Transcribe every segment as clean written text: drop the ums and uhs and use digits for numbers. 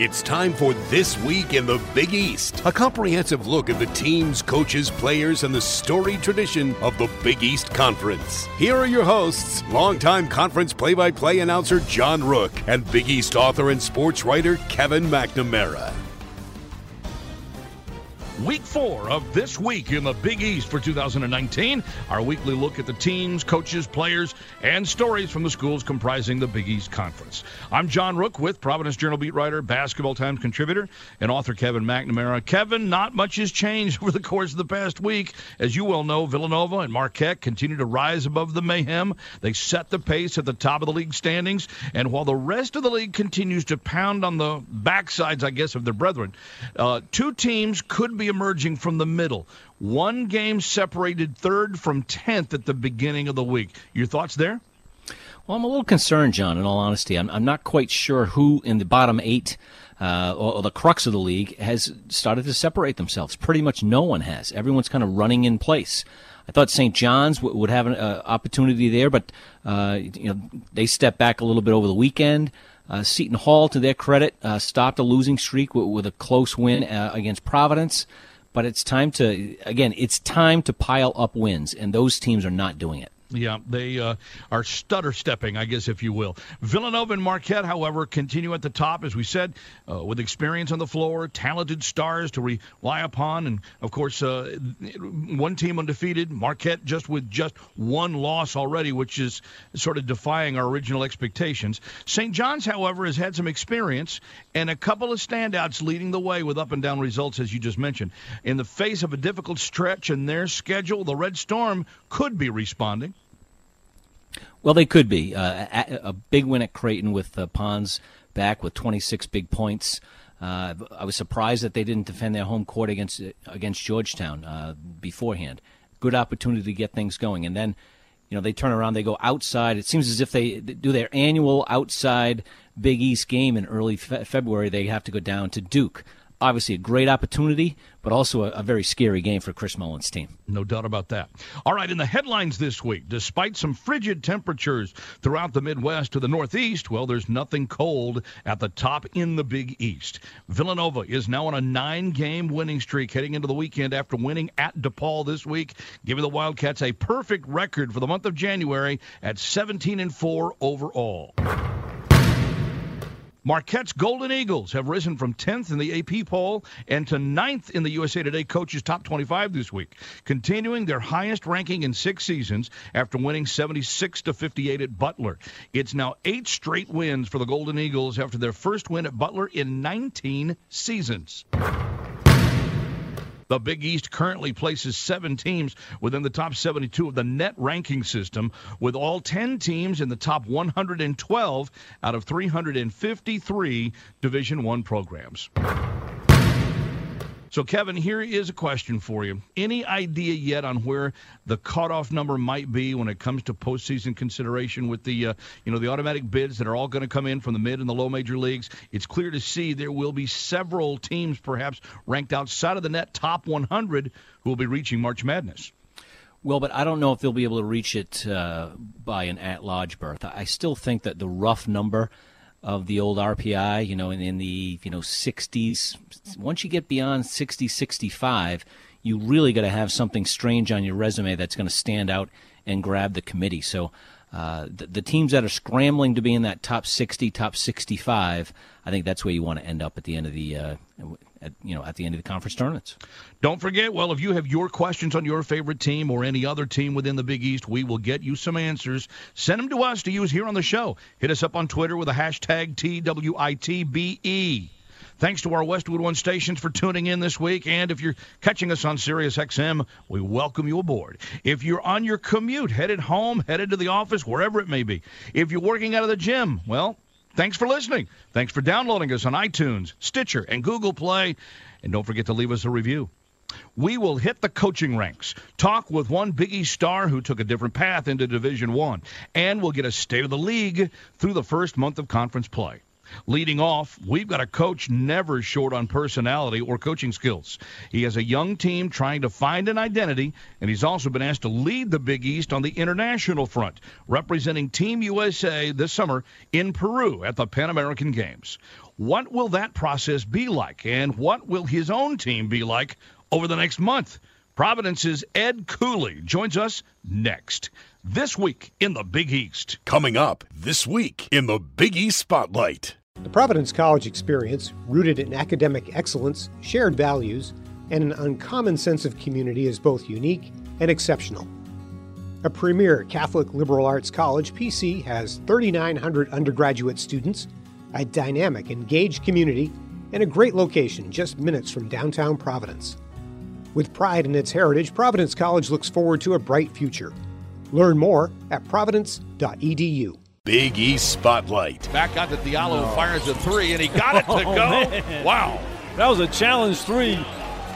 It's time for This Week in the Big East, a comprehensive look at the teams, coaches, players, and the storied tradition of the Big East Conference. Here are your hosts, longtime conference play-by-play announcer John Rook and Big East author and sports writer Kevin McNamara. Week 4 of This Week in the Big East for 2019, our weekly look at the teams, coaches, players, and stories from the schools comprising the Big East Conference. I'm John Rook with Providence Journal beat writer, Basketball Times contributor, and author Kevin McNamara. Kevin, not much has changed over the course of the past week. As you well know, Villanova and Marquette continue to rise above the mayhem. They set the pace at the top of the league standings, and while the rest of the league continues to pound on the backsides, I guess, of their brethren, two teams could be emerging from the middle. One game separated third from 10th at the beginning of the week. Your thoughts there? Well, I'm a little concerned, John, in all honesty. I'm not quite sure who in the bottom eight or the crux of the league has started to separate themselves. Pretty much no one has. Everyone's kind of running in place. I thought St. John's would have an opportunity there, but they stepped back a little bit over the weekend. Seton Hall, to their credit, stopped a losing streak with a close win against Providence. But it's time to pile up wins, and those teams are not doing it. Yeah, they are stutter-stepping, I guess, if you will. Villanova and Marquette, however, continue at the top, as we said, with experience on the floor, talented stars to rely upon, and, of course, one team undefeated, Marquette with just one loss already, which is sort of defying our original expectations. St. John's, however, has had some experience and a couple of standouts leading the way with up-and-down results, as you just mentioned. In the face of a difficult stretch in their schedule, the Red Storm could be responding. Well, they could be. A big win at Creighton with Ponds back with 26 big points. I was surprised that they didn't defend their home court against Georgetown beforehand. Good opportunity to get things going. And then, they turn around, they go outside. It seems as if they do their annual outside Big East game in early February. They have to go down to Duke. Obviously a great opportunity, but also a very scary game for Chris Mullins' team. No doubt about that. All right, in the headlines this week, despite some frigid temperatures throughout the Midwest to the Northeast, well, there's nothing cold at the top in the Big East. Villanova is now on a 9-game winning streak heading into the weekend after winning at DePaul this week, giving the Wildcats a perfect record for the month of January at 17-4 overall. Marquette's Golden Eagles have risen from 10th in the AP poll and to 9th in the USA Today Coaches Top 25 this week, continuing their highest ranking in 6 seasons after winning 76-58 at Butler. It's now 8 straight wins for the Golden Eagles after their first win at Butler in 19 seasons. The Big East currently places 7 teams within the top 72 of the NET ranking system, with all 10 teams in the top 112 out of 353 Division I programs. So, Kevin, here is a question for you. Any idea yet on where the cutoff number might be when it comes to postseason consideration with the, the automatic bids that are all going to come in from the mid and the low major leagues? It's clear to see there will be several teams perhaps ranked outside of the net top 100 who will be reaching March Madness. Well, but I don't know if they'll be able to reach it by an at-large berth. I still think that the rough number of the old RPI, in the 60s. Once you get beyond 60, 65, you really got to have something strange on your resume that's going to stand out and grab the committee. So the teams that are scrambling to be in that top 60, top 65, I think that's where you want to end up at the end of the at the end of the conference tournaments. Don't forget, well, if you have your questions on your favorite team or any other team within the Big East, we will get you some answers. Send them to us to use here on the show. Hit us up on Twitter with the hashtag TWITBE. Thanks to our Westwood One stations for tuning in this week. And if you're catching us on Sirius XM, we welcome you aboard. If you're on your commute, headed home, headed to the office, wherever it may be. If you're working out of the gym, well, thanks for listening. Thanks for downloading us on iTunes, Stitcher, and Google Play. And don't forget to leave us a review. We will hit the coaching ranks, talk with one Big East star who took a different path into Division I, and we'll get a state of the league through the first month of conference play. Leading off, we've got a coach never short on personality or coaching skills. He has a young team trying to find an identity, and he's also been asked to lead the Big East on the international front, representing Team USA this summer in Peru at the Pan American Games. What will that process be like, and what will his own team be like over the next month? Providence's Ed Cooley joins us next. This Week in the Big East. Coming up this week in the Big East Spotlight. The Providence College experience, rooted in academic excellence, shared values, and an uncommon sense of community, is both unique and exceptional. A premier Catholic liberal arts college, PC has 3,900 undergraduate students, a dynamic, engaged community, and a great location just minutes from downtown Providence. With pride in its heritage, Providence College looks forward to a bright future. Learn more at providence.edu. Big East Spotlight. Back onto Diallo, fires a three, and he got it to go. Man. Wow. That was a challenge three.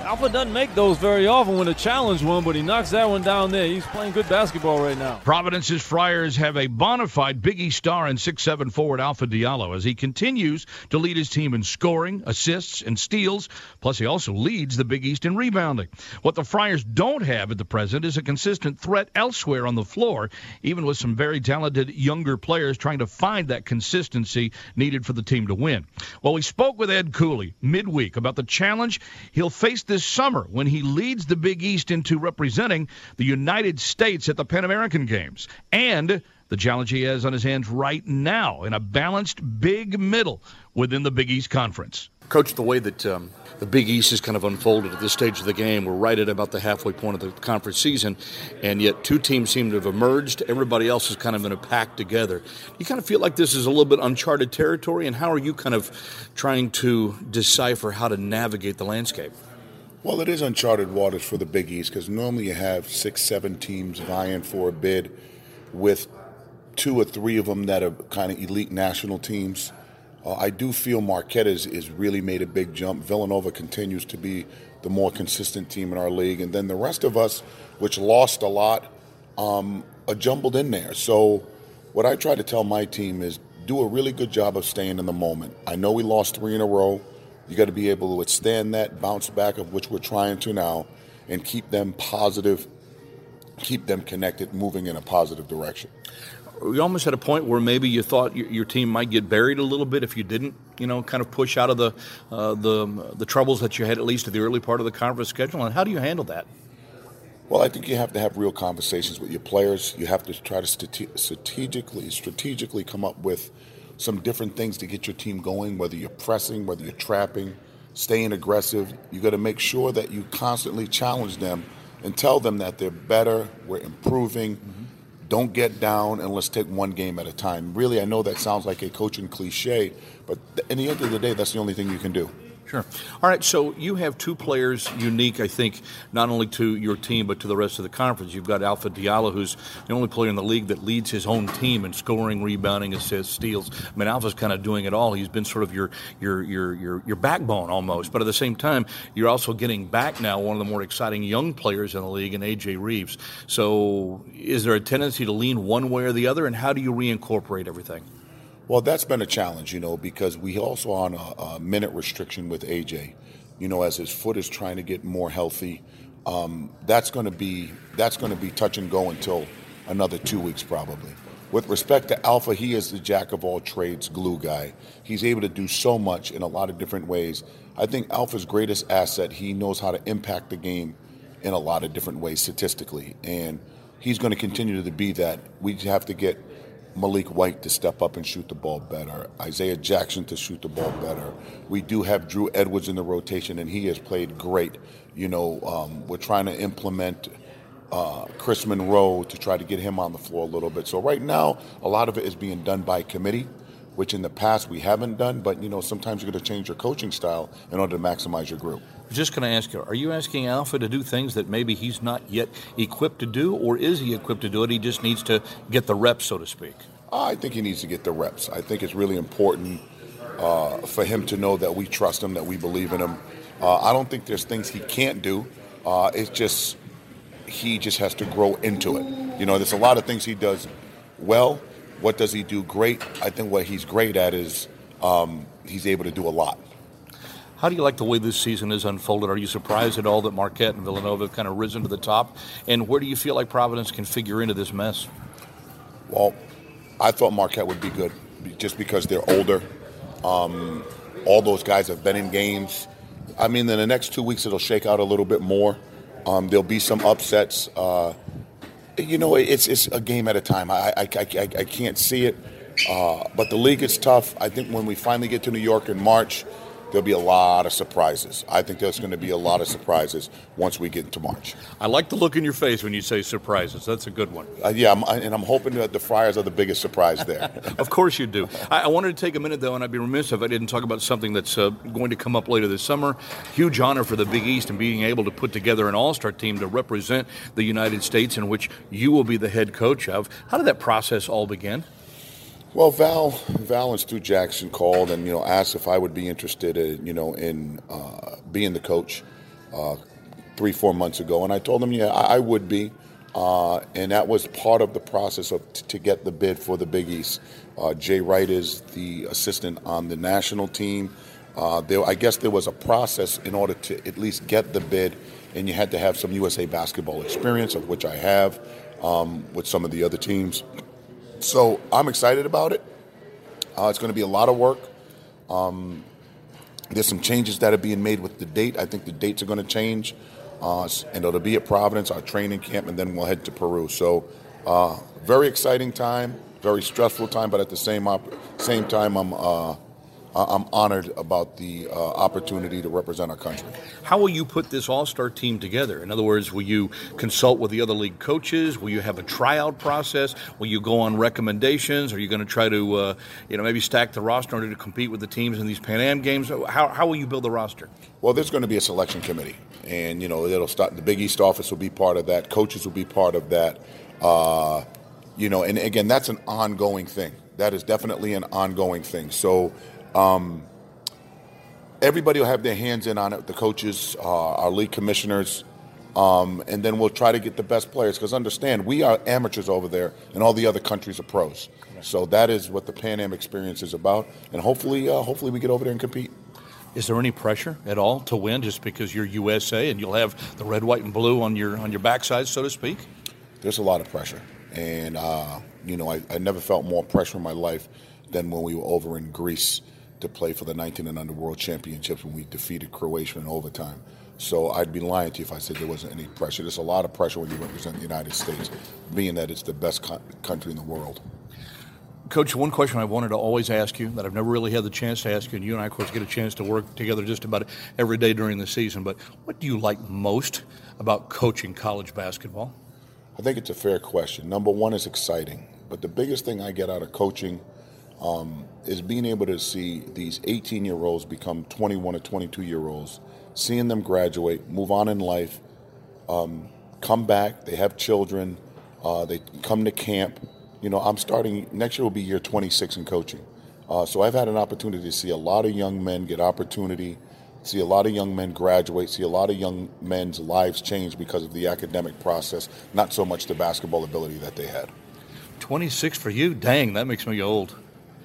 Alpha doesn't make those very often when a challenge one, but he knocks that one down there. He's playing good basketball right now. Providence's Friars have a bona fide Big East star in 6'7" forward Alpha Diallo as he continues to lead his team in scoring, assists, and steals. Plus, he also leads the Big East in rebounding. What the Friars don't have at the present is a consistent threat elsewhere on the floor, even with some very talented younger players trying to find that consistency needed for the team to win. Well, we spoke with Ed Cooley midweek about the challenge he'll face this summer when he leads the Big East into representing the United States at the Pan American Games, and the challenge he has on his hands right now in a balanced big middle within the Big East Conference. Coach, the way that the Big East has kind of unfolded at this stage of the game, we're right at about the halfway point of the conference season, and yet two teams seem to have emerged. Everybody else is kind of in a pack together. You kind of feel like this is a little bit uncharted territory, and how are you kind of trying to decipher how to navigate the landscape? Well, it is uncharted waters for the Big East because normally you have 6-7 teams vying for a bid with two or three of them that are kind of elite national teams. I do feel Marquette is really made a big jump. Villanova continues to be the more consistent team in our league. And then the rest of us, which lost a lot, are jumbled in there. So what I try to tell my team is do a really good job of staying in the moment. I know we lost three in a row. You got to be able to withstand that, bounce back, of which we're trying to now, and keep them positive, keep them connected, moving in a positive direction. We almost had a point where maybe you thought your team might get buried a little bit if you didn't, kind of push out of the troubles that you had at least at the early part of the conference schedule. And how do you handle that? Well, I think you have to have real conversations with your players. You have to try to strategically come up with some different things to get your team going, whether you're pressing, whether you're trapping, staying aggressive. You got to make sure that you constantly challenge them and tell them that they're better, we're improving, don't get down, and let's take one game at a time. Really, I know that sounds like a coaching cliche, but at the end of the day, that's the only thing you can do. Sure. All right, so you have two players unique, I think, not only to your team but to the rest of the conference. You've got Alpha Diallo, who's the only player in the league that leads his own team in scoring, rebounding, assists, steals. I mean, Alpha's kind of doing it all. He's been sort of your backbone almost. But at the same time, you're also getting back now one of the more exciting young players in the league in A.J. Reeves. So is there a tendency to lean one way or the other, and how do you reincorporate everything? Well, that's been a challenge, because we also are on a minute restriction with AJ, as his foot is trying to get more healthy. That's going to be touch and go until another 2 weeks probably. With respect to Alpha, he is the jack of all trades, glue guy. He's able to do so much in a lot of different ways. I think Alpha's greatest asset, he knows how to impact the game in a lot of different ways statistically, and he's going to continue to be that. We have to get Malik White to step up and shoot the ball better, Isaiah Jackson to shoot the ball better. We do have Drew Edwards in the rotation, and he has played great. We're trying to implement Chris Monroe to try to get him on the floor a little bit. So right now, a lot of it is being done by committee, which in the past we haven't done, but, sometimes you're going to change your coaching style in order to maximize your group. I was just going to ask you, are you asking Alpha to do things that maybe he's not yet equipped to do, or is he equipped to do it? He just needs to get the reps, so to speak. I think he needs to get the reps. I think it's really important for him to know that we trust him, that we believe in him. I don't think there's things he can't do. It's just he just has to grow into it. There's a lot of things he does well. What does he do great? I think what he's great at is he's able to do a lot. How do you like the way this season has unfolded? Are you surprised at all that Marquette and Villanova have kind of risen to the top? And where do you feel like Providence can figure into this mess? Well, I thought Marquette would be good just because they're older. All those guys have been in games. I mean, in the next 2 weeks, it'll shake out a little bit more. There'll be some upsets. You know, it's a game at a time. I can't see it. But the league is tough. I think when we finally get to New York in March, there'll be a lot of surprises. I think there's going to be a lot of surprises once we get into March. I like the look in your face when you say surprises. That's a good one. I'm hoping that the Friars are the biggest surprise there. Of course you do. I wanted to take a minute, though, and I'd be remiss if I didn't talk about something that's going to come up later this summer. Huge honor for the Big East and being able to put together an all-star team to represent the United States, in which you will be the head coach of. How did that process all begin? Well, Val and Stu Jackson called and, you know, asked if I would be interested in, you know, in being the coach 3-4 months ago. And I told them, yeah, I would be. And that was part of the process of to get the bid for the Big East. Jay Wright is the assistant on the national team. I guess there was a process in order to at least get the bid, and you had to have some USA basketball experience, of which I have with some of the other teams. So I'm excited about it. It's going to be a lot of work. There's some changes that are being made with the date. I think the dates are going to change. And it'll be at Providence, our training camp, and then we'll head to Peru. So very exciting time, very stressful time, but at the same time I'm honored about the opportunity to represent our country. How will you put this all-star team together? In other words, will you consult with the other league coaches? Will you have a tryout process? Will you go on recommendations? Are you going to try to, maybe stack the roster in order to compete with the teams in these Pan Am games? How will you build the roster? Well, there's going to be a selection committee, and you know it'll start. The Big East office will be part of that. Coaches will be part of that. And again, that's an ongoing thing. That is definitely an ongoing thing. So. Everybody will have their hands in on it, the coaches, our league commissioners, and then we'll try to get the best players. Because understand, we are amateurs over there, and all the other countries are pros. So that is what the Pan Am experience is about, and hopefully we get over there and compete. Is there any pressure at all to win just because you're USA and you'll have the red, white, and blue on your backside, so to speak? There's a lot of pressure, and I never felt more pressure in my life than when we were over in Greece to play for the 19 and under world championships when we defeated Croatia in overtime. So I'd be lying to you if I said there wasn't any pressure. There's a lot of pressure when you represent the United States, being that it's the best country in the world. Coach, one question I wanted to always ask you that I've never really had the chance to ask you, and you and I, of course, get a chance to work together just about every day during the season, but what do you like most about coaching college basketball? I think it's a fair question. Number one is exciting, but the biggest thing I get out of coaching is being able to see these 18-year-olds become 21 or 22-year-olds, seeing them graduate, move on in life, come back, they have children, they come to camp. You know, I'm starting, next year will be year 26 in coaching. So I've had an opportunity to see a lot of young men get opportunity, see a lot of young men graduate, see a lot of young men's lives change because of the academic process, not so much the basketball ability that they had. 26 for you? Dang, that makes me old.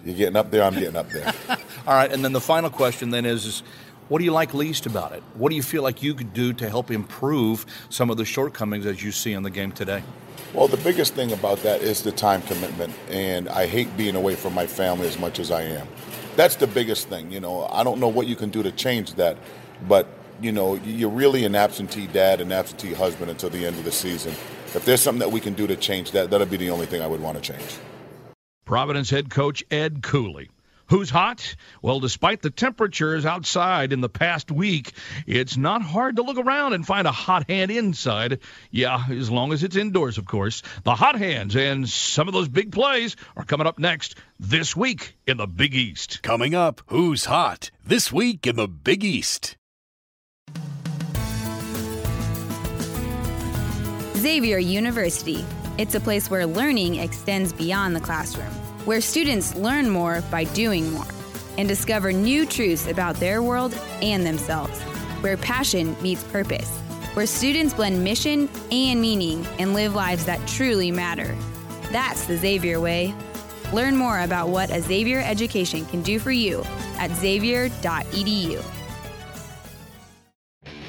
You're getting up there, I'm getting up there. All right, and then the final question then is what do you like least about it? What do you feel like you could do to help improve some of the shortcomings as you see in the game today? Well, the biggest thing about that is the time commitment, and I hate being away from my family as much as I am. That's the biggest thing, you know. I don't know what you can do to change that, but, you know, you're really an absentee dad and absentee husband until the end of the season. If there's something that we can do to change that, that'll be the only thing I would want to change. Providence head coach Ed Cooley. Who's hot? Well, despite the temperatures outside in the past week, it's not hard to look around and find a hot hand inside. Yeah, as long as it's indoors, of course. The hot hands and some of those big plays are coming up next this week in the Big East. Coming up, who's hot this week in the Big East? Xavier University. It's a place where learning extends beyond the classroom, where students learn more by doing more and discover new truths about their world and themselves, where passion meets purpose, where students blend mission and meaning and live lives that truly matter. That's the Xavier way. Learn more about what a Xavier education can do for you at xavier.edu.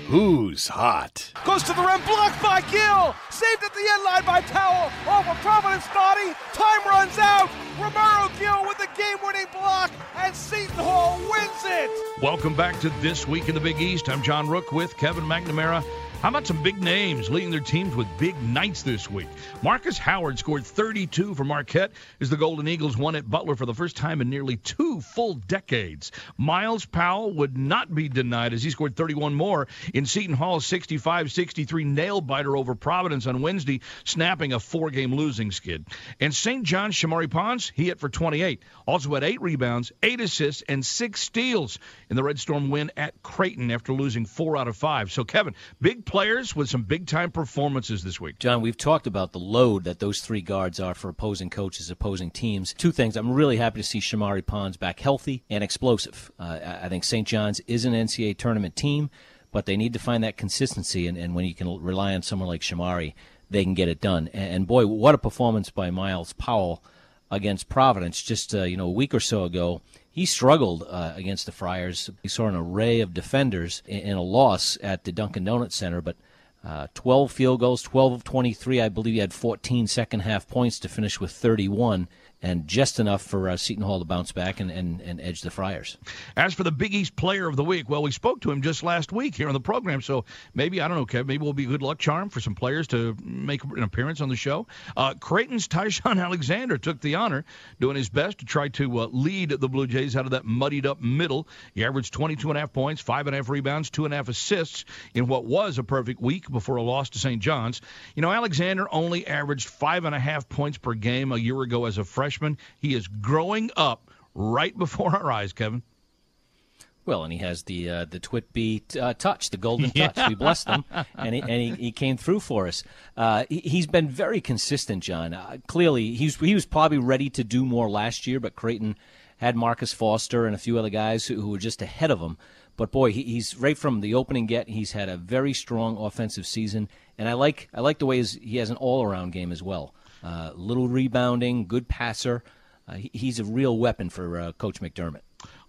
Who's hot? Goes to the rim, blocked by Gill. Saved at the end line by Powell. Off of Providence body. Time runs out. Romero Gill with the game-winning block, and Seton Hall wins it. Welcome back to This Week in the Big East. I'm John Rook with Kevin McNamara. How about some big names leading their teams with big nights this week? Markus Howard scored 32 for Marquette as the Golden Eagles won at Butler for the first time in nearly two full decades. Myles Powell would not be denied as he scored 31 more in Seton Hall's 65-63 nail-biter over Providence on Wednesday, snapping a four-game losing skid. And St. John's Shamorie Ponds, he hit for 28, also had 8 rebounds, 8 assists, and 6 steals in the Red Storm win at Creighton after losing 4 out of 5. So, Kevin, big players with some big-time performances this week. John, we've talked about the load that those three guards are for opposing coaches, opposing teams. Two things. I'm really happy to see Shamorie Ponds back healthy and explosive. I think St. John's is an NCAA tournament team, but they need to find that consistency, and when you can rely on someone like Shamorie, they can get it done. And boy, what a performance by Myles Powell against Providence just a week or so ago. He struggled against the Friars. He saw an array of defenders in a loss at the Dunkin' Donuts Center, but 12 field goals, 12 of 23. I believe he had 14 second-half points to finish with 31, and just enough for Seton Hall to bounce back and edge the Friars. As for the Big East Player of the Week, well, we spoke to him just last week here on the program, so maybe, I don't know, Kev, maybe we'll be a good luck charm for some players to make an appearance on the show. Creighton's Tyshawn Alexander took the honor, doing his best to try to lead the Blue Jays out of that muddied-up middle. He averaged 22.5 points, 5.5 rebounds, 2.5 assists in what was a perfect week before a loss to St. John's. You know, Alexander only averaged 5.5 points per game a year ago as a freshman. He is growing up right before our eyes, Kevin. Well, and he has the Twitby touch, the golden touch. We blessed him, and he came through for us. He's been very consistent, John. Clearly, he was probably ready to do more last year, but Creighton had Marcus Foster and a few other guys who were just ahead of him. But boy, he's right from the opening get. He's had a very strong offensive season, and I like the way he has an all-around game as well. Little rebounding, good passer. He's a real weapon for Coach McDermott.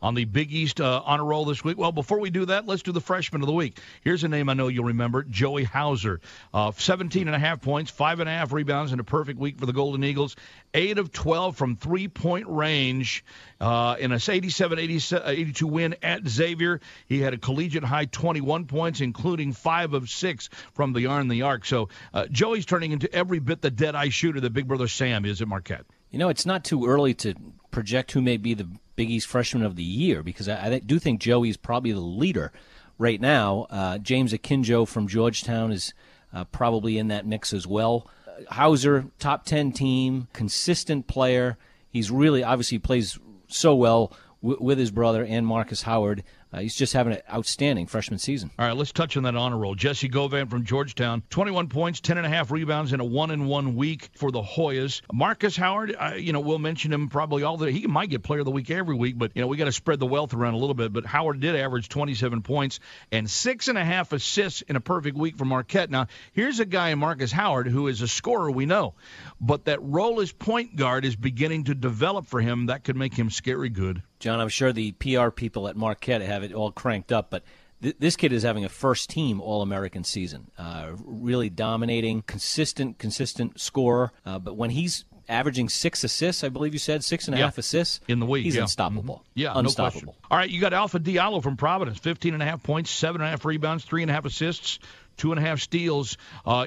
On the Big East honor roll this week. Well, before we do that, let's do the freshman of the week. Here's a name I know you'll remember, Joey Hauser. 17.5 points, 5.5 rebounds, and a perfect week for the Golden Eagles. 8 of 12 from three-point range in a 87-82 win at Xavier. He had a collegiate-high 21 points, including 5 of 6 from the yarn the arc. So Joey's turning into every bit the dead-eye shooter that Big Brother Sam is at Marquette. You know, it's not too early to project who may be the Big East Freshman of the Year, because I do think Joey's probably the leader right now. James Akinjo from Georgetown is probably in that mix as well. Hauser, top 10 team, consistent player. He's really, obviously, plays so well with his brother and Markus Howard. He's just having an outstanding freshman season. All right, let's touch on that honor roll. Jesse Govan from Georgetown, 21 points, 10.5 rebounds in a 1-1 week for the Hoyas. Markus Howard, we'll mention him probably all the – he might get player of the week every week, but, we got to spread the wealth around a little bit. But Howard did average 27 points and 6.5 assists in a perfect week for Marquette. Now, here's a guy in Markus Howard who is a scorer, we know, but that role as point guard is beginning to develop for him. That could make him scary good. John, I'm sure the PR people at Marquette have it all cranked up, but this kid is having a first-team All-American season, really dominating, consistent scorer. But when he's averaging 6 assists, I believe you said, 6.5 assists in the week, he's unstoppable. Mm-hmm. Yeah, unstoppable. No question. All right, you got Alpha Diallo from Providence, 15.5 points, 7.5 rebounds, 3.5 assists, 2.5 steals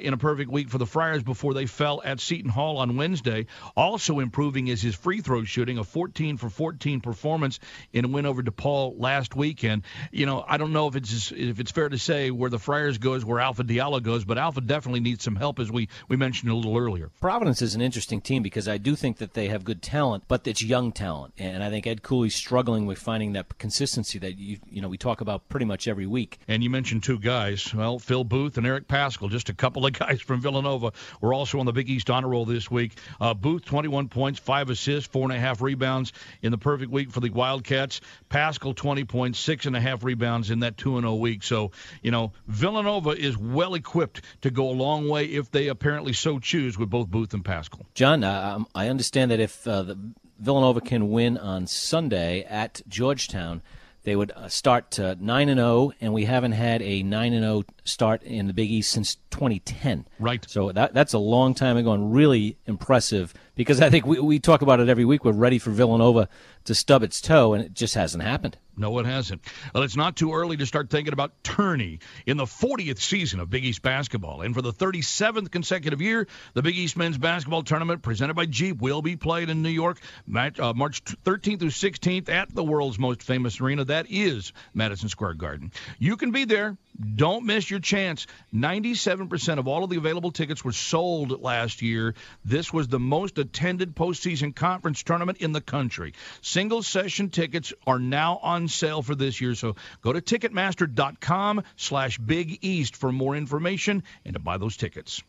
in a perfect week for the Friars before they fell at Seton Hall on Wednesday. Also improving is his free throw shooting, a 14-for-14 performance in a win over DePaul last weekend. You know, I don't know if it's fair to say where the Friars goes, where Alpha Diallo goes, but Alpha definitely needs some help, as we mentioned a little earlier. Providence is an interesting team because I do think that they have good talent, but it's young talent. And I think Ed Cooley's struggling with finding that consistency that, we talk about pretty much every week. And you mentioned two guys. Well, Phil Booth and Eric Paschall, just a couple of guys from Villanova, were also on the Big East honor roll this week. Booth, 21 points, 5 assists, 4.5 rebounds in the perfect week for the Wildcats. Paschall, 20 points, 6.5 rebounds in that 2-0 week. So, Villanova is well-equipped to go a long way if they apparently so choose with both Booth and Paschall. John, I understand that if the Villanova can win on Sunday at Georgetown, they would start 9-0, and we haven't had a 9-0 start in the Big East since 2010. Right. So that's a long time ago and really impressive because I think we talk about it every week. We're ready for Villanova to stub its toe, and it just hasn't happened. No, it hasn't. Well, it's not too early to start thinking about tourney in the 40th season of Big East basketball. And for the 37th consecutive year, the Big East men's basketball tournament presented by Jeep will be played in New York March 13th through 16th at the world's most famous arena. That is Madison Square Garden. You can be there. Don't miss your chance. 97% of all of the available tickets were sold last year. This was the most attended postseason conference tournament in the country. Single session tickets are now on sale for this year, so go to Ticketmaster.com/Big East for more information and to buy those tickets.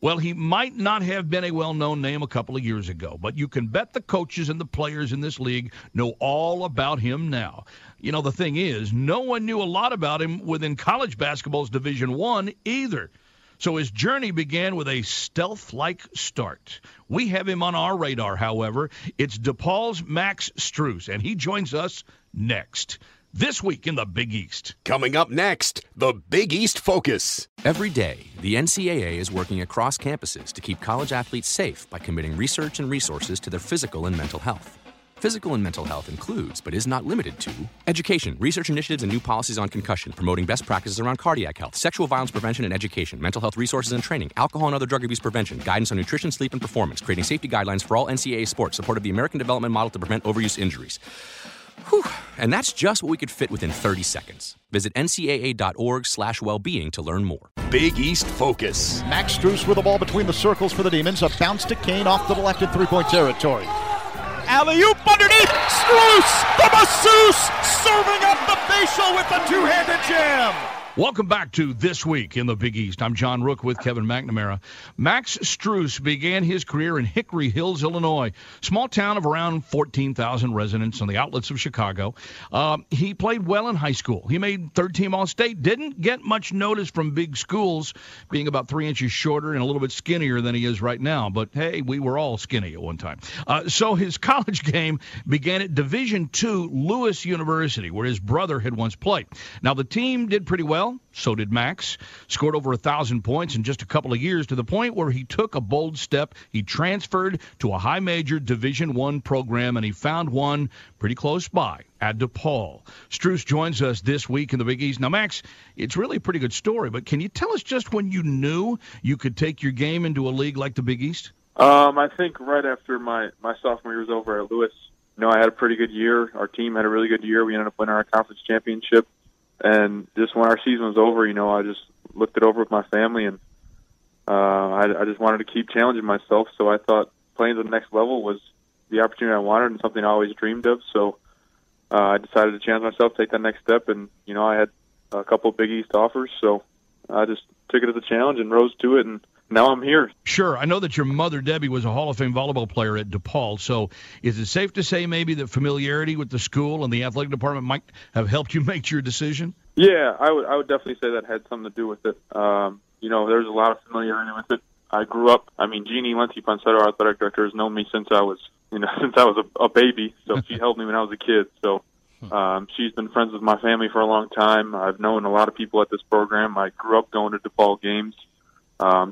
Well, he might not have been a well-known name a couple of years ago, but you can bet the coaches and the players in this league know all about him now. You know, the thing is, no one knew a lot about him within college basketball's Division I either. So his journey began with a stealth-like start. We have him on our radar, however. It's DePaul's Max Strus, and he joins us next. This week in the Big East. Coming up next, the Big East Focus. Every day, the NCAA is working across campuses to keep college athletes safe by committing research and resources to their physical and mental health. Physical and mental health includes, but is not limited to, education, research initiatives and new policies on concussion, promoting best practices around cardiac health, sexual violence prevention and education, mental health resources and training, alcohol and other drug abuse prevention, guidance on nutrition, sleep, and performance, creating safety guidelines for all NCAA sports, support of the American development model to prevent overuse injuries. Whew. And that's just what we could fit within 30 seconds. Visit ncaa.org/wellbeing to learn more. Big East Focus. Max Strus with the ball between the circles for the Demons. A bounce to Kane off the elected three-point territory. Alley-oop underneath. Strus, the masseuse, serving up the facial with the two-handed jam. Welcome back to This Week in the Big East. I'm John Rook with Kevin McNamara. Max Strus began his career in Hickory Hills, Illinois, small town of around 14,000 residents on the outlets of Chicago. He played well in high school. He made third-team All-State. Didn't get much notice from big schools, being about 3 inches shorter and a little bit skinnier than he is right now. But, hey, we were all skinny at one time. So his college game began at Division II Lewis University, where his brother had once played. Now, the team did pretty well. So did Max. Scored over 1,000 points in just a couple of years to the point where he took a bold step. He transferred to a high-major Division I program, and he found one pretty close by at DePaul. Strus joins us this week in the Big East. Now, Max, it's really a pretty good story, but can you tell us just when you knew you could take your game into a league like the Big East? I think right after my sophomore year was over at Lewis, you know, I had a pretty good year. Our team had a really good year. We ended up winning our conference championship. And just when our season was over, you know, I just looked it over with my family, and I just wanted to keep challenging myself. So I thought playing to the next level was the opportunity I wanted and something I always dreamed of. So I decided to challenge myself, take that next step. And, you know, I had a couple of Big East offers, so I just took it as a challenge and rose to it, and now I'm here. Sure. I know that your mother, Debbie, was a Hall of Fame volleyball player at DePaul, so is it safe to say maybe that familiarity with the school and the athletic department might have helped you make your decision? Yeah, I would definitely say that had something to do with it. You know, there's a lot of familiarity with it. I grew up, I mean, Jeannie Lenti-Ponsetto, our athletic director, has known me since I was a baby, so she helped me when I was a kid. So she's been friends with my family for a long time. I've known a lot of people at this program. I grew up going to DePaul games.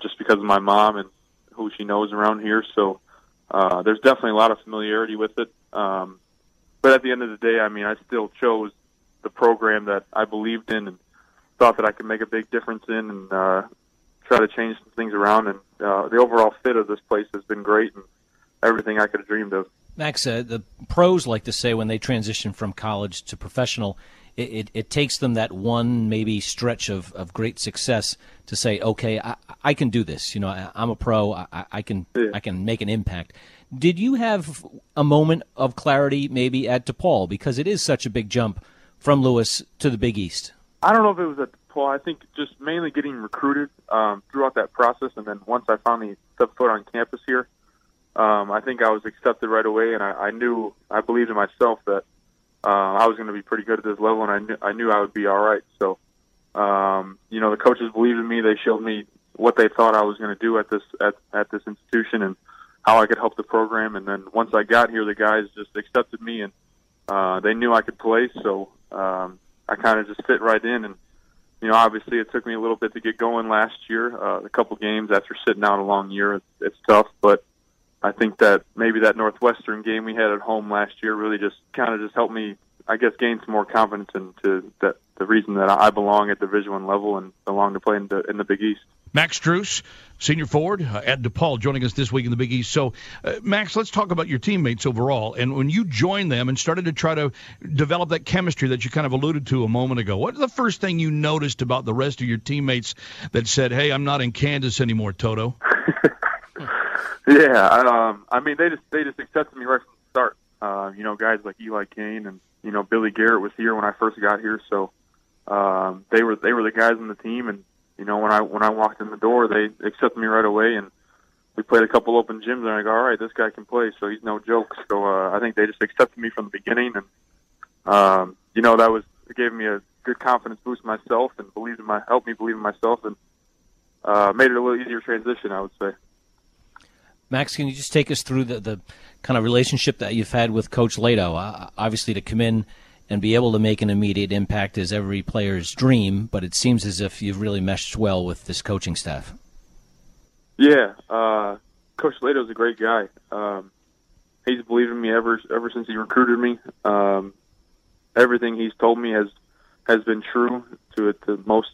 Just because of my mom and who she knows around here. So there's definitely a lot of familiarity with it. But at the end of the day, I mean, I still chose the program that I believed in and thought that I could make a big difference in and try to change some things around. And the overall fit of this place has been great and everything I could have dreamed of. Max, the pros like to say when they transition from college to professional, it takes them that one maybe stretch of great success to say, okay, I can do this. You know, I'm a pro. I can make an impact. Did you have a moment of clarity maybe at DePaul because it is such a big jump from Lewis to the Big East? I don't know if it was at DePaul. I think just mainly getting recruited throughout that process, and then once I finally stepped foot on campus here, I think I was accepted right away, and I believed in myself that I was going to be pretty good at this level, and I knew I would be all right. So, you know, the coaches believed in me. They showed me what they thought I was going to do at this institution and how I could help the program. And then once I got here, the guys just accepted me, and they knew I could play, so I kind of just fit right in. And, you know, obviously it took me a little bit to get going last year, a couple games after sitting out a long year. It's tough, but I think that maybe that Northwestern game we had at home last year really just kind of just helped me, I guess, gain some more confidence into that, the reason that I belong at Division I level and belong to play in the Big East. Max Strus, senior forward at DePaul, joining us this week in the Big East. So, Max, let's talk about your teammates overall. And when you joined them and started to try to develop that chemistry that you kind of alluded to a moment ago, what's the first thing you noticed about the rest of your teammates that said, hey, I'm not in Kansas anymore, Toto? Yeah, I mean, they just accepted me right from the start. You know, guys like Eli Kane and, you know, Billy Garrett was here when I first got here, so they were the guys on the team. And, you know, when I walked in the door, they accepted me right away, and we played a couple open gyms, and I go, all right, this guy can play, so he's no joke. So I think they just accepted me from the beginning, and you know, it gave me a good confidence boost myself, and helped me believe in myself, and made it a little easier transition, I would say. Max, can you just take us through the kind of relationship that you've had with Coach Lado? Obviously, to come in and be able to make an immediate impact is every player's dream, but it seems as if you've really meshed well with this coaching staff. Yeah, Coach Lado's a great guy. He's believed in me ever since he recruited me. Everything he's told me has been true to at the most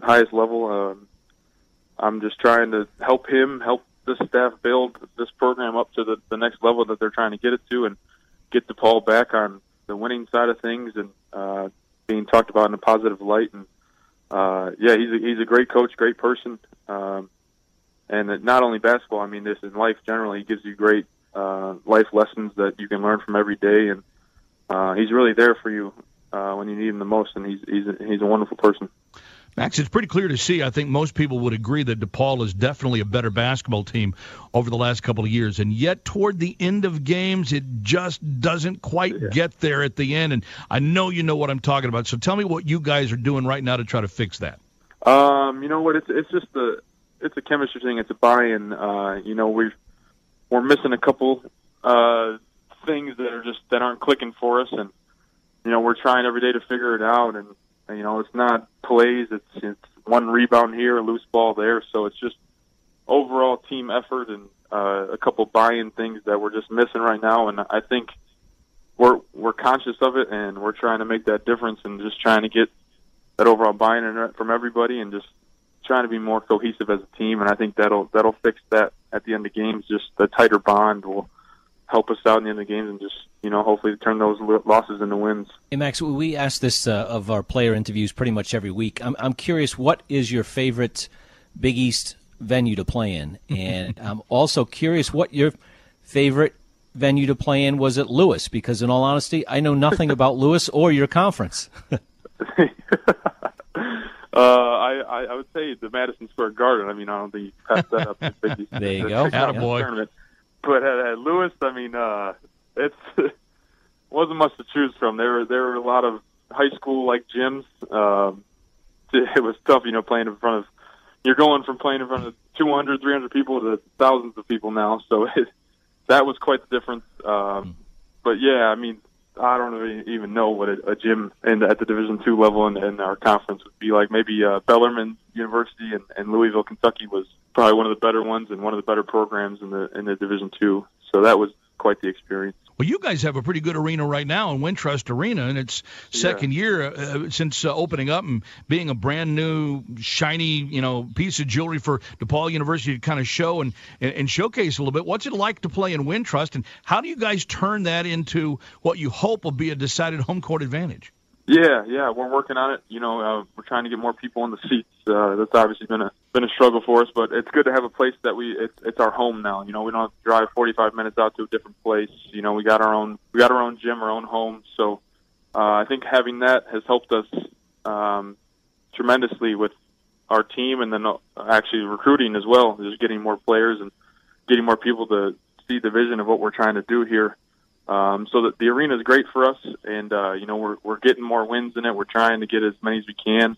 highest level. I'm just trying to help him, help this staff build this program up to the next level that they're trying to get it to, and get DePaul back on the winning side of things and being talked about in a positive light. And yeah, he's a great coach, great person, and not only basketball. I mean, this in life generally, he gives you great life lessons that you can learn from every day, and he's really there for you when you need him the most. And he's a wonderful person. Max, it's pretty clear to see, I think most people would agree, that DePaul is definitely a better basketball team over the last couple of years. And yet toward the end of games, it just doesn't quite get there at the end. And I know you know what I'm talking about. So tell me what you guys are doing right now to try to fix that. You know what? It's just it's a chemistry thing. It's a buy-in. You know, we're missing a couple things that aren't clicking for us. And, you know, we're trying every day to figure it out. And, you know, it's not plays. It's one rebound here, a loose ball there. So it's just overall team effort and a couple buy-in things that we're just missing right now. And I think we're conscious of it, and we're trying to make that difference, and just trying to get that overall buy-in from everybody, and just trying to be more cohesive as a team. And I think that'll fix that at the end of games. Just the tighter bond will help us out in the end of games, and just, you know, hopefully turn those losses into wins. Hey, Max, we ask this of our player interviews pretty much every week. I'm curious, what is your favorite Big East venue to play in? And I'm also curious what your favorite venue to play in was at Lewis, because in all honesty, I know nothing about Lewis or your conference. I would say the Madison Square Garden. I mean, I don't think you passed that up. Big East, there you go. Attaboy. Tournament. But at Lewis, I mean, it wasn't much to choose from. There were a lot of high school like gyms. It was tough, you know, you're going from playing in front of 200, 300 people to thousands of people now. So that was quite the difference. But yeah, I mean, I don't even know what a gym at the Division II level in our conference would be like. Maybe Bellarmine University and Louisville, Kentucky was probably one of the better ones, and one of the better programs in the Division II. So that was quite the experience. Well, you guys have a pretty good arena right now in Wintrust Arena, and it's second year since opening up and being a brand new, shiny, you know, piece of jewelry for DePaul University to kind of show and showcase a little bit. What's it like to play in Wintrust, and how do you guys turn that into what you hope will be a decided home court advantage? Yeah, we're working on it. You know, we're trying to get more people in the seats. That's obviously been a struggle for us, but it's good to have a place that it's our home now. You know, we don't have to drive 45 minutes out to a different place. You know, we got our own gym, our own home. So I think having that has helped us tremendously with our team, and then actually recruiting as well. Just getting more players and getting more people to see the vision of what we're trying to do here. So that the arena is great for us, and you know, we're getting more wins in it. We're trying to get as many as we can.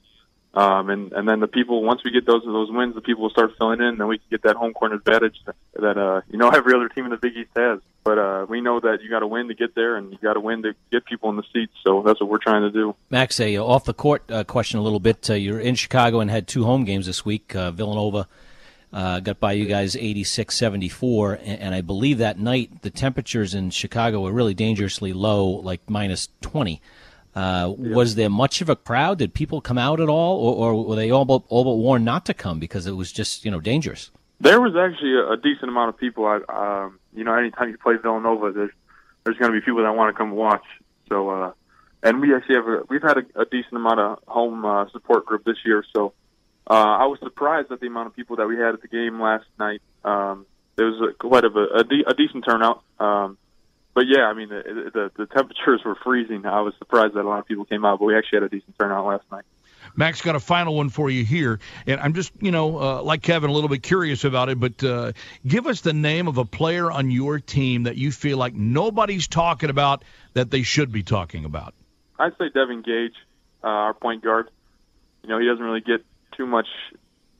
And then the people, once we get those wins, the people will start filling in, and then we can get that home court advantage that every other team in the Big East has. But we know that you got to win to get there, and you got to win to get people in the seats. So that's what we're trying to do. Max, a off the court question a little bit. You're in Chicago and had two home games this week. Villanova got by you guys 86-74, and I believe that night the temperatures in Chicago were really dangerously low, like minus 20. Was there much of a crowd? Did people come out at all, or were they all but warned not to come because it was just dangerous? There was actually a decent amount of people. Anytime you play Villanova, there's going to be people that want to come watch. So, and we actually we've had a decent amount of home support group this year. So, I was surprised at the amount of people that we had at the game last night. There was quite a decent turnout. But, yeah, I mean, the temperatures were freezing. I was surprised that a lot of people came out, but we actually had a decent turnout last night. Max, got a final one for you here, and I'm just, like Kevin, a little bit curious about it, but give us the name of a player on your team that you feel like nobody's talking about that they should be talking about. I'd say Devin Gage, our point guard. He doesn't really get too much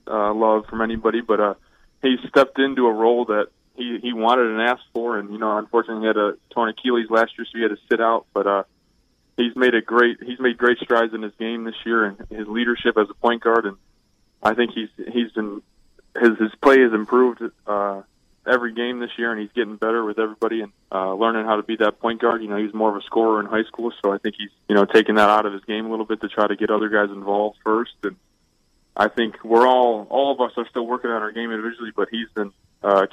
love from anybody, but he stepped into a role that he wanted and asked for, and unfortunately he had a torn Achilles last year, so he had to sit out. But he's made great strides in his game this year, and his leadership as a point guard. And I think his play has improved every game this year, and he's getting better with everybody and learning how to be that point guard. He was more of a scorer in high school, so I think he's taking that out of his game a little bit to try to get other guys involved first. And I think we're all of us are still working on our game individually, but he's been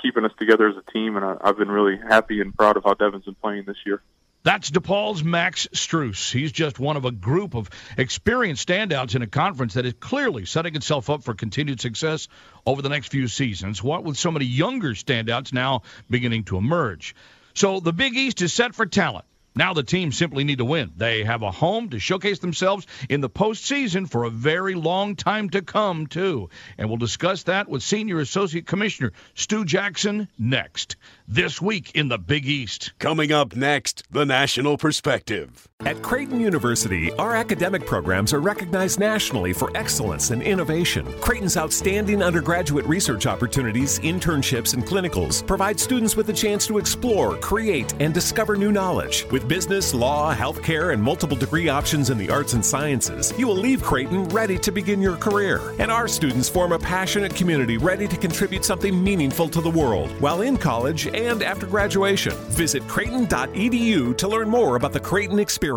keeping us together as a team, and I've been really happy and proud of how Devin's been playing this year. That's DePaul's Max Strus. He's just one of a group of experienced standouts in a conference that is clearly setting itself up for continued success over the next few seasons, what with so many younger standouts now beginning to emerge. So the Big East is set for talent. Now the teams simply need to win. They have a home to showcase themselves in the postseason for a very long time to come, too. And we'll discuss that with Senior Associate Commissioner Stu Jackson next. This week in the Big East. Coming up next, the national perspective. At Creighton University, our academic programs are recognized nationally for excellence and innovation. Creighton's outstanding undergraduate research opportunities, internships, and clinicals provide students with a chance to explore, create, and discover new knowledge. With business, law, healthcare, and multiple degree options in the arts and sciences, you will leave Creighton ready to begin your career. And our students form a passionate community ready to contribute something meaningful to the world while in college and after graduation. Visit Creighton.edu to learn more about the Creighton experience.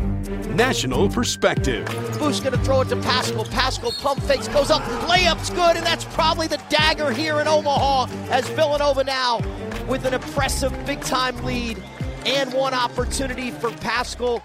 National perspective. Bush going to throw it to Paschall. Paschall pump fakes, goes up, layup's good, and that's probably the dagger here in Omaha as Villanova now with an impressive big-time lead and one opportunity for Paschall.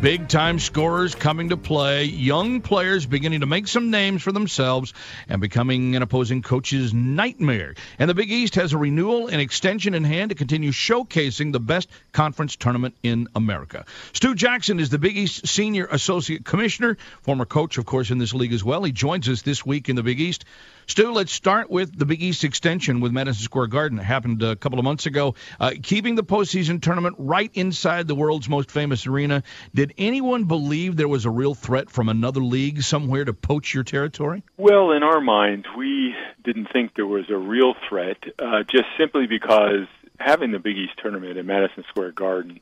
Big-time scorers coming to play, young players beginning to make some names for themselves and becoming an opposing coach's nightmare. And the Big East has a renewal and extension in hand to continue showcasing the best conference tournament in America. Stu Jackson is the Big East Senior Associate Commissioner, former coach, of course, in this league as well. He joins us this week in the Big East. Stu, let's start with the Big East extension with Madison Square Garden. It happened a couple of months ago, keeping the postseason tournament right inside the world's most famous arena. Did anyone believe there was a real threat from another league somewhere to poach your territory? Well, in our mind, we didn't think there was a real threat, just simply because having the Big East tournament in Madison Square Garden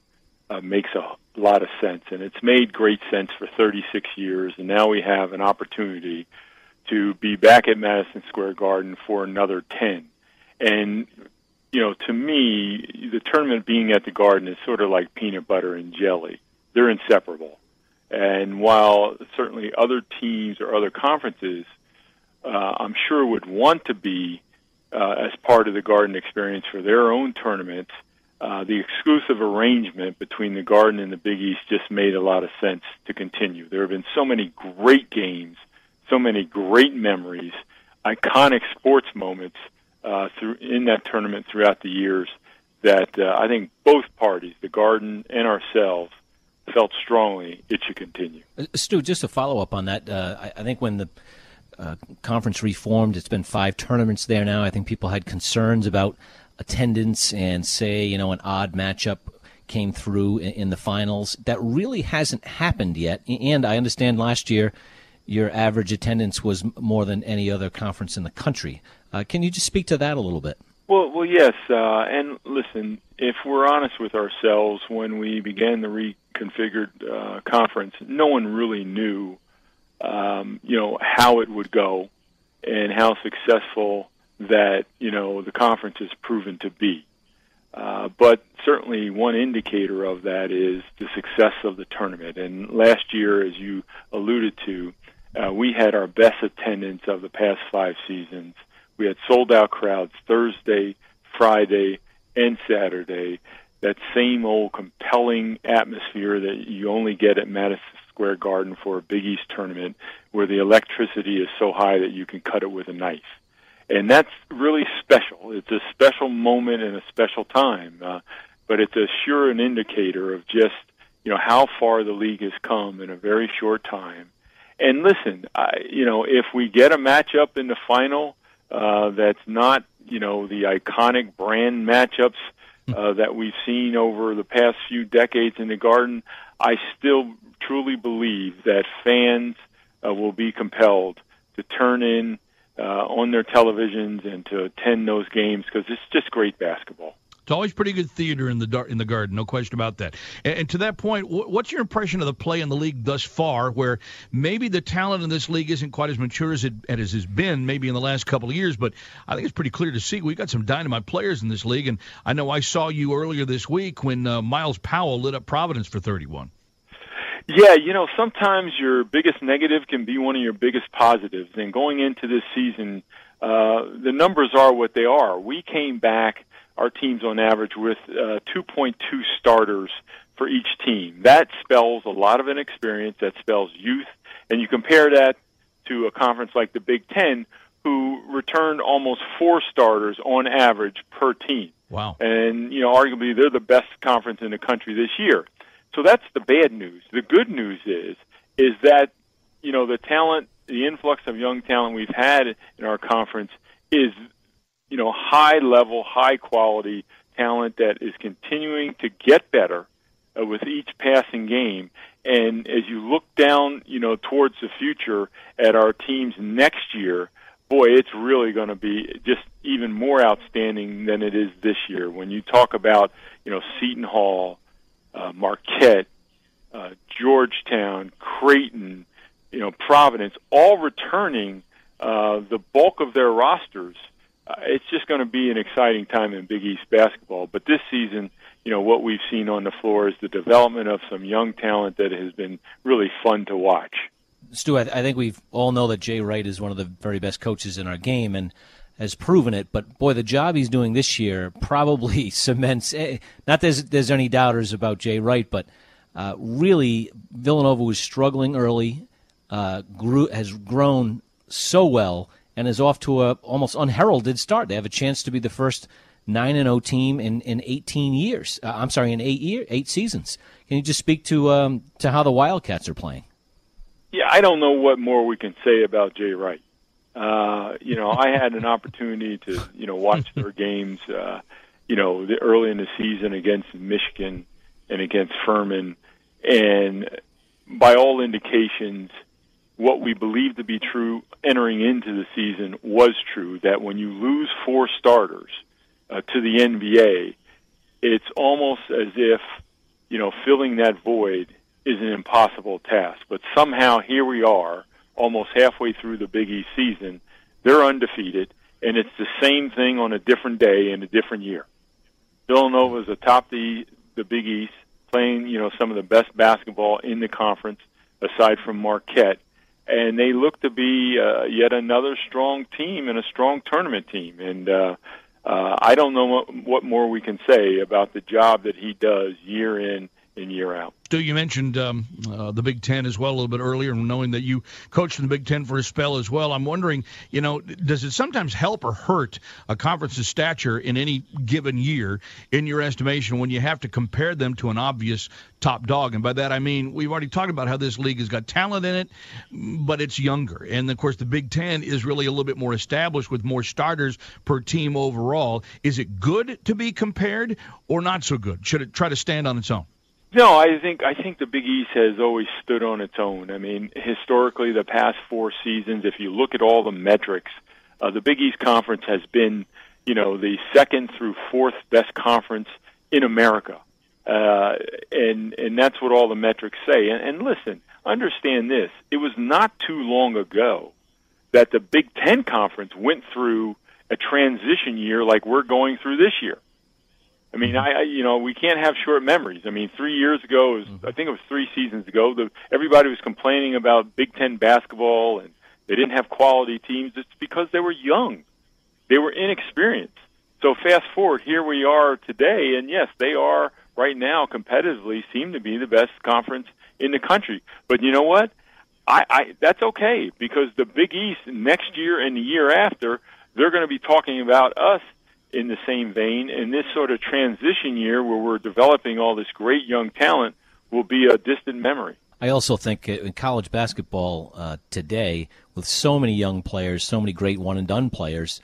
makes a lot of sense, and it's made great sense for 36 years, and now we have an opportunity to be back at Madison Square Garden for another 10. And, to me, the tournament being at the Garden is sort of like peanut butter and jelly. They're inseparable. And while certainly other teams or other conferences, I'm sure would want to be as part of the Garden experience for their own tournaments, the exclusive arrangement between the Garden and the Big East just made a lot of sense to continue. There have been so many great games, so many great memories, iconic sports moments in that tournament throughout the years that I think both parties, the Garden and ourselves, felt strongly it should continue. Stu, just a follow-up on that. I think when the conference reformed, it's been 5 tournaments there now. I think people had concerns about attendance and, say, an odd matchup came through in the finals. That really hasn't happened yet. And I understand last year your average attendance was more than any other conference in the country. Can you just speak to that a little bit? Well, yes. And listen, if we're honest with ourselves, when we began the reconfigured conference, no one really knew, how it would go and how successful that, the conference has proven to be. But certainly one indicator of that is the success of the tournament. And last year, as you alluded to, we had our best attendance of the past 5 seasons. We had sold-out crowds Thursday, Friday, and Saturday. That same old compelling atmosphere that you only get at Madison Square Garden for a Big East tournament, where the electricity is so high that you can cut it with a knife. And that's really special. It's a special moment and a special time, but it's a sure an indicator of just, how far the league has come in a very short time. And listen, if we get a matchup in the final that's not, the iconic brand matchups that we've seen over the past few decades in the Garden, I still truly believe that fans will be compelled to turn in on their televisions and to attend those games, because it's just great basketball. It's always pretty good theater in the Garden, no question about that. And to that point, what's your impression of the play in the league thus far, where maybe the talent in this league isn't quite as mature as it's been maybe in the last couple of years, but I think it's pretty clear to see we've got some dynamite players in this league, and I know I saw you earlier this week when Myles Powell lit up Providence for 31. Yeah, sometimes your biggest negative can be one of your biggest positives. And going into this season, the numbers are what they are. We came back, our teams on average, with 2.2 starters for each team. That spells a lot of inexperience. That spells youth. And you compare that to a conference like the Big Ten, who returned almost 4 starters on average per team. Wow. And, arguably they're the best conference in the country this year. So that's the bad news. The good news is that, the talent, the influx of young talent we've had in our conference is, high level, high quality talent that is continuing to get better with each passing game. And as you look down, towards the future at our teams next year, boy, it's really going to be just even more outstanding than it is this year. When you talk about, Seton Hall, Marquette, Georgetown, Creighton, Providence, all returning the bulk of their rosters. It's just going to be an exciting time in Big East basketball. But this season, what we've seen on the floor is the development of some young talent that has been really fun to watch. Stu, I think we all know that Jay Wright is one of the very best coaches in our game, and has proven it, but boy, the job he's doing this year probably cements, not there's any doubters about Jay Wright, but really Villanova was struggling early, has grown so well, and is off to a almost unheralded start. They have a chance to be the first 9-0 team in 8 seasons. Can you just speak to how the Wildcats are playing? Yeah, I don't know what more we can say about Jay Wright. I had an opportunity to, watch their games, early in the season against Michigan and against Furman. And by all indications, what we believed to be true entering into the season was true, that when you lose 4 starters to the NBA, it's almost as if, filling that void is an impossible task. But somehow here we are, almost halfway through the Big East season, they're undefeated, and it's the same thing on a different day in a different year. Villanova is atop the Big East, playing some of the best basketball in the conference, aside from Marquette, and they look to be yet another strong team and a strong tournament team. And I don't know what more we can say about the job that he does year in and year out. Stu, you mentioned the Big Ten as well a little bit earlier, and knowing that you coached in the Big Ten for a spell as well, I'm wondering, does it sometimes help or hurt a conference's stature in any given year, in your estimation, when you have to compare them to an obvious top dog? And by that I mean, we've already talked about how this league has got talent in it, but it's younger. And, of course, the Big Ten is really a little bit more established with more starters per team overall. Is it good to be compared or not so good? Should it try to stand on its own? No, I think the Big East has always stood on its own. I mean, historically, the past four seasons, if you look at all the metrics, the Big East Conference has been, you know, the second through fourth best conference in America. And that's what all the metrics say. And listen, understand this. It was not too long ago that the Big Ten Conference went through a transition year like we're going through this year. I mean, we can't have short memories. I mean, 3 years ago, I think it was 3 seasons ago, everybody was complaining about Big Ten basketball and they didn't have quality teams. It's because they were young. They were inexperienced. So fast forward, here we are today, and yes, they are right now competitively seem to be the best conference in the country. But you know what? That's okay, because the Big East next year and the year after, they're going to be talking about us in the same vein, and this sort of transition year where we're developing all this great young talent will be a distant memory. I also think in college basketball today, with so many young players, so many great one-and-done players,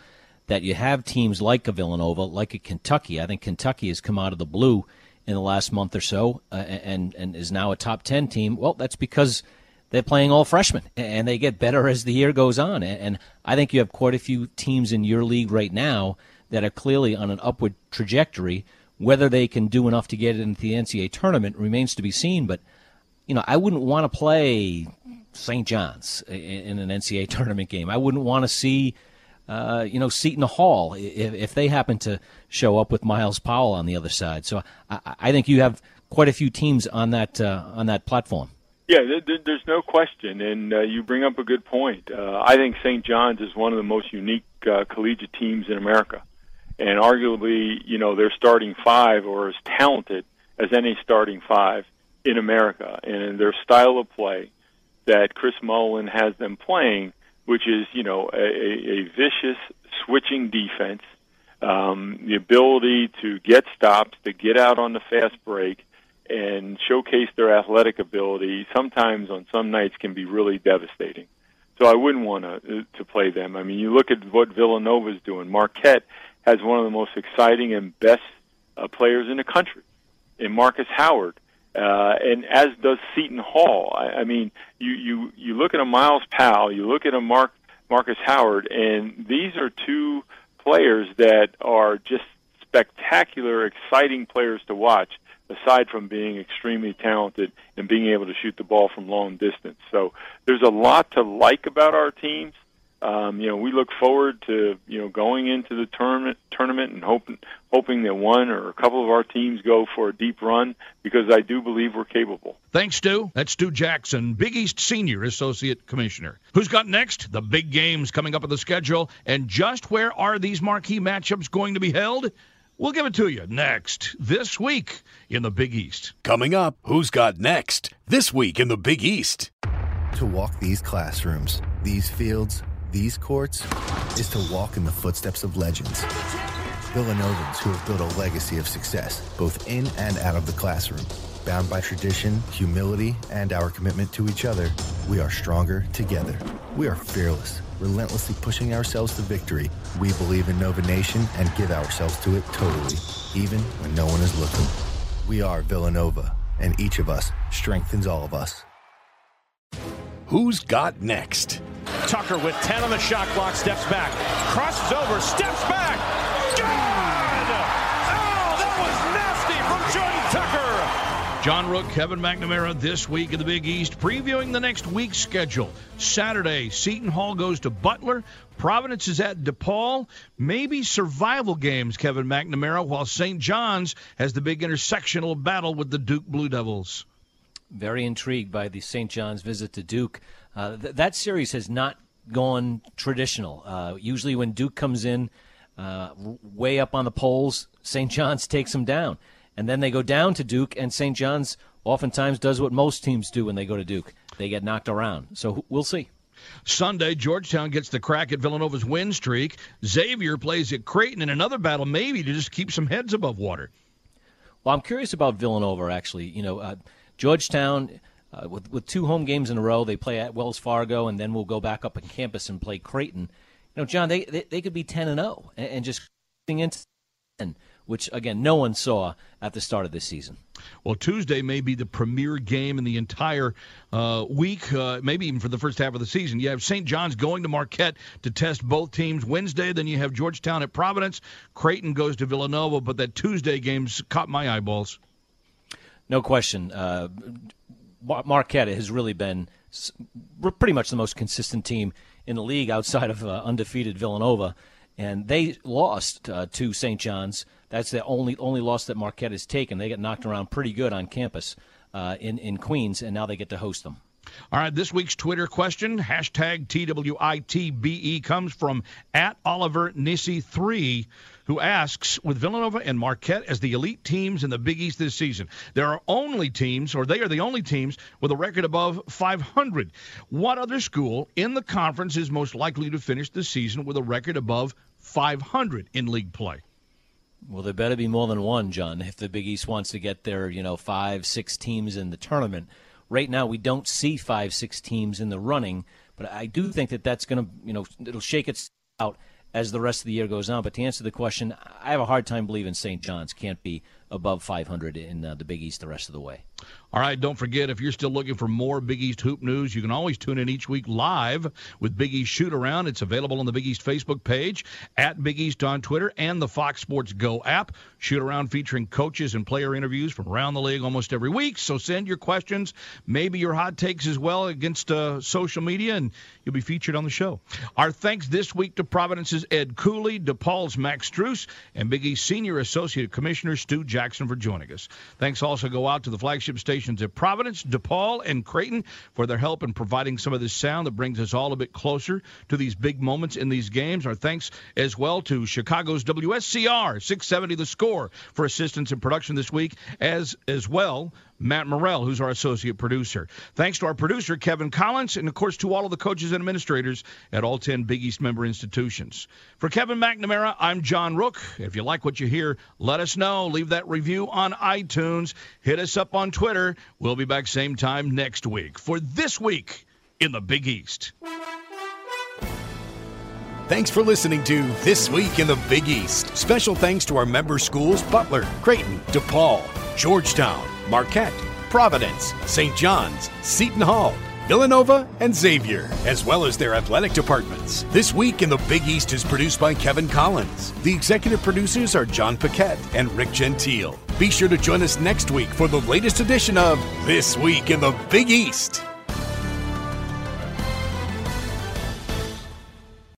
that you have teams like a Villanova, like a Kentucky. I think Kentucky has come out of the blue in the last month or so and is now a top 10 team. Well, that's because they're playing all freshmen, and they get better as the year goes on. And I think you have quite a few teams in your league right now that are clearly on an upward trajectory. Whether they can do enough to get into the NCAA tournament remains to be seen, but you know, I wouldn't want to play St. John's in an NCAA tournament game. I wouldn't want to see Seton Hall if they happen to show up with Myles Powell on the other side. So I think you have quite a few teams on that platform. Yeah, there's no question, and you bring up a good point. I think St. John's is one of the most unique collegiate teams in America, and arguably, you know, their starting five are as talented as any starting five in America, and their style of play that Chris Mullin has them playing, which is, you know, a vicious switching defense, the ability to get stops, to get out on the fast break, and showcase their athletic ability, sometimes on some nights can be really devastating. So I wouldn't want to play them. I mean, you look at what Villanova's doing. Marquette has one of the most exciting and best players in the country, in Markus Howard. And as does Seton Hall. I mean, you look at a Myles Powell, you look at a Markus Howard, and these are two players that are just spectacular, exciting players to watch, aside from being extremely talented and being able to shoot the ball from long distance. So there's a lot to like about our teams. We look forward to, going into the tournament and hoping that one or a couple of our teams go for a deep run, because I do believe we're capable. Thanks, Stu. That's Stu Jackson, Big East Senior Associate Commissioner. Who's got next? The big games coming up on the schedule, and just where are these marquee matchups going to be held? We'll give it to you next, this week in the Big East. Coming up, who's got next, this week in the Big East. To walk these classrooms, these fields, these courts, is to walk in the footsteps of legends. Villanovans who have built a legacy of success, both in and out of the classroom. Bound by tradition, humility, and our commitment to each other, we are stronger together. We are fearless, relentlessly pushing ourselves to victory. We believe in Nova Nation and give ourselves to it totally, even when no one is looking. We are Villanova, and each of us strengthens all of us. Who's got next? Tucker with 10 on the shot clock, steps back, crosses over, steps back. Good! Oh, that was nasty from Jordan Tucker. John Rook, Kevin McNamara, this week in the Big East, previewing the next week's schedule. Saturday, Seton Hall goes to Butler. Providence is at DePaul. Maybe survival games, Kevin McNamara, while St. John's has the big intersectional battle with the Duke Blue Devils. Very intrigued by the St. John's visit to Duke. That series has not gone traditional. Usually when Duke comes in way up on the polls, St. John's takes them down. And then they go down to Duke, and St. John's oftentimes does what most teams do when they go to Duke. They get knocked around. So we'll see. Sunday, Georgetown gets the crack at Villanova's win streak. Xavier plays at Creighton in another battle, maybe to just keep some heads above water. Well, I'm curious about Villanova, actually. Georgetown... With two home games in a row, they play at Wells Fargo, and then we'll go back up on campus and play Creighton. John, they could be 10-0 and just getting into 10 which, again, no one saw at the start of this season. Well, Tuesday may be the premier game in the entire week, maybe even for the first half of the season. You have St. John's going to Marquette to test both teams Wednesday. Then you have Georgetown at Providence. Creighton goes to Villanova, but that Tuesday game's caught my eyeballs. No question. Marquette has really been pretty much the most consistent team in the league outside of undefeated Villanova. And they lost to St. John's. That's the only loss that Marquette has taken. They got knocked around pretty good on campus in Queens, and now they get to host them. All right, this week's Twitter question, hashtag TWITBE, comes from @OliverNissi3, who asks, with Villanova and Marquette as the elite teams in the Big East this season, they are the only teams with a record above 500. What other school in the conference is most likely to finish the season with a record above 500 in league play? Well, there better be more than one, John, if the Big East wants to get their, 5-6 teams in the tournament. Right now, we don't see 5-6 teams in the running, but I do think that that's going to, it'll shake itself out as the rest of the year goes on. But to answer the question, I have a hard time believing St. John's can't be above 500 in the Big East the rest of the way. All right, don't forget, if you're still looking for more Big East hoop news, you can always tune in each week live with Big East Shoot Around. It's available on the Big East Facebook page, @Big East on Twitter, and the Fox Sports Go app. Shoot Around featuring coaches and player interviews from around the league almost every week. So send your questions, maybe your hot takes as well, against social media, and you'll be featured on the show. Our thanks this week to Providence's Ed Cooley, DePaul's Max Strus, and Big East Senior Associate Commissioner Stu Jackson for joining us. Thanks also go out to the flagship stations at Providence, DePaul, and Creighton for their help in providing some of this sound that brings us all a bit closer to these big moments in these games. Our thanks as well to Chicago's WSCR 670 The Score for assistance in production this week, as well Matt Morrell, who's our associate producer. Thanks to our producer, Kevin Collins, and, of course, to all of the coaches and administrators at all 10 Big East member institutions. For Kevin McNamara, I'm John Rook. If you like what you hear, let us know. Leave that review on iTunes. Hit us up on Twitter. We'll be back same time next week for This Week in the Big East. Thanks for listening to This Week in the Big East. Special thanks to our member schools, Butler, Creighton, DePaul, Georgetown, Marquette, Providence, St. John's, Seton Hall, Villanova, and Xavier, as well as their athletic departments. This Week in the Big East is produced by Kevin Collins. The executive producers are John Paquette and Rick Gentile. Be sure to join us next week for the latest edition of This Week in the Big East.